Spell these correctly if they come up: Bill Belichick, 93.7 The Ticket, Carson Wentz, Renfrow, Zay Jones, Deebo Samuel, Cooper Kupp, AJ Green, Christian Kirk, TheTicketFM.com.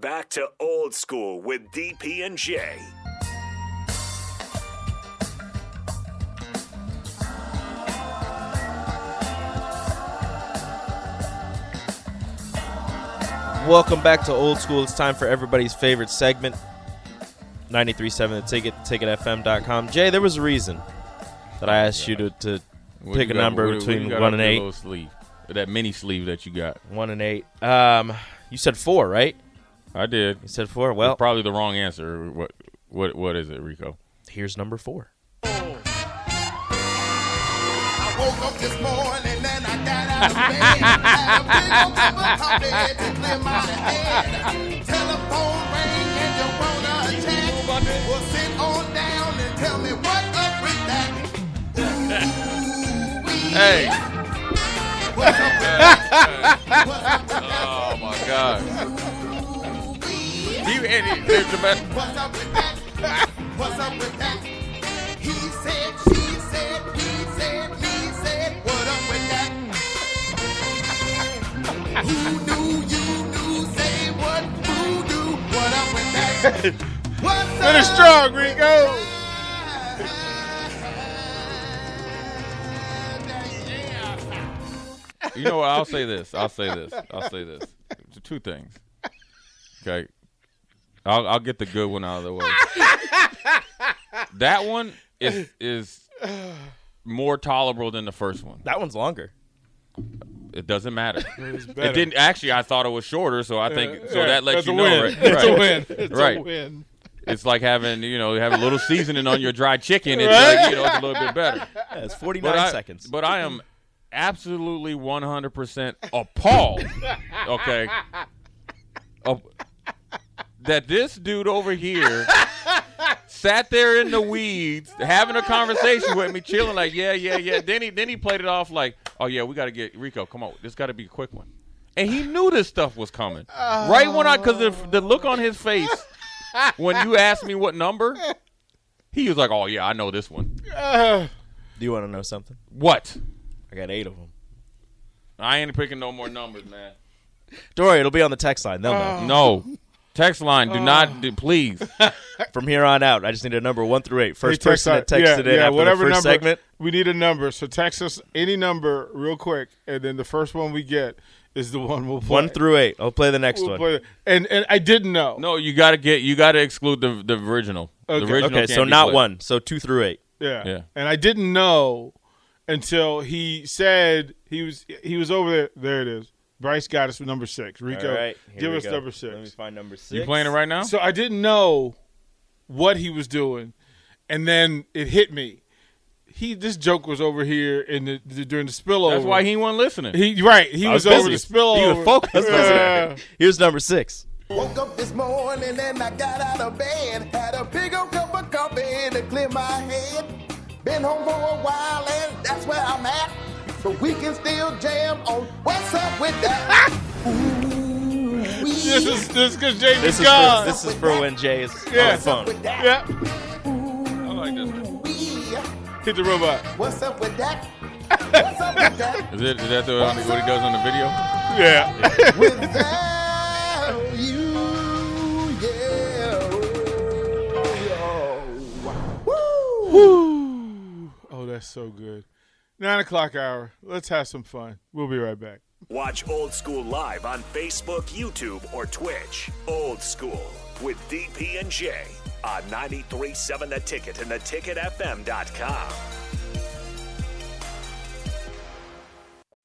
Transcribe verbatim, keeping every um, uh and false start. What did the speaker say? Back to old school with D P and J. Welcome back to Old School. It's time for everybody's favorite segment, ninety-three point seven The Ticket, the ticket F M dot com. Jay, there was a reason that I asked you to, to pick you a got, number what, between what one and eight. Sleeve, that mini sleeve that you got. One and eight. Um, you said four, right? I did. You said four. Well, it's probably the wrong answer. What? What? What is it, Rico? Here's number four. I woke up this morning. Hey. Oh, my God. You idiot. What's up with that? What's up with that? He said, she said, he said, he said, what up with that? Who knew you knew? Say what? Who knew? What up with that? What's up? Finish strong, Rico. Yeah. You know what? I'll say this. I'll say this. I'll say this. Two things. Okay. I'll I'll get the good one out of the way. That one is is more tolerable than the first one. That one's longer. It doesn't matter. It, it didn't actually. I thought it was shorter, so I think yeah, so that lets you know, win. Right? It's right. a win. It's right. a win. It's like having you know having a little seasoning on your dry chicken. It's right? like, you know it's a little bit better. Yeah, it's forty-nine but I, seconds. But I am absolutely one hundred percent appalled. Okay, uh, that this dude over here sat there in the weeds having a conversation with me, chilling like yeah, yeah, yeah. Then he then he played it off like. Oh, yeah, we got to get Rico. Come on. This got to be a quick one. And he knew this stuff was coming. Oh. Right when I, because the, the look on his face when you asked me what number, he was like, oh, yeah, I know this one. Uh, Do you want to know something? What? I got eight of them. I ain't picking no more numbers, man. Don't worry. It'll be on the text line. They'll know. Oh. No. Text line, do oh. not, do, please. From here on out, I just need a number one through eight. First hey, person that texts yeah, it in yeah, after whatever the first number, segment. We need a number, so text us any number real quick, and then the first one we get is the one we'll play. One through eight. I'll play the next we'll one. Play the, and and I didn't know. No, you got to get you got to exclude the the original. Okay, the original okay so not played. One, so two through eight. Yeah. yeah, and I didn't know until he said he was he was over there. There it is. Bryce got us with number six. Rico, right, give us go. number six. Let me find number six. You playing it right now? So I didn't know what he was doing, and then it hit me. He this joke was over here in the, the during the spillover. That's why he wasn't listening. He right. He I was, was over the spillover. He was focused. Yeah. He was number six. Woke up this morning and I got out of bed. Had a big old cup of coffee and to clear my head. Been home for a while and that's where I'm at. So we can still jam on what's up with that. Ooh, this is this because Jay is gone. This is for when Jay is yeah. on the phone. With that? Yeah. Ooh, I like this one. Hit the robot. What's up with that? What's up with that? Is, it, is that the, what he does on the video? Yeah. Without you, yeah. Oh, woo. Oh, that's so good. Nine o'clock hour. Let's have some fun. We'll be right back. Watch Old School live on Facebook, YouTube, or Twitch. Old School with D P and J on ninety-three point seven The Ticket and the ticket F M dot com.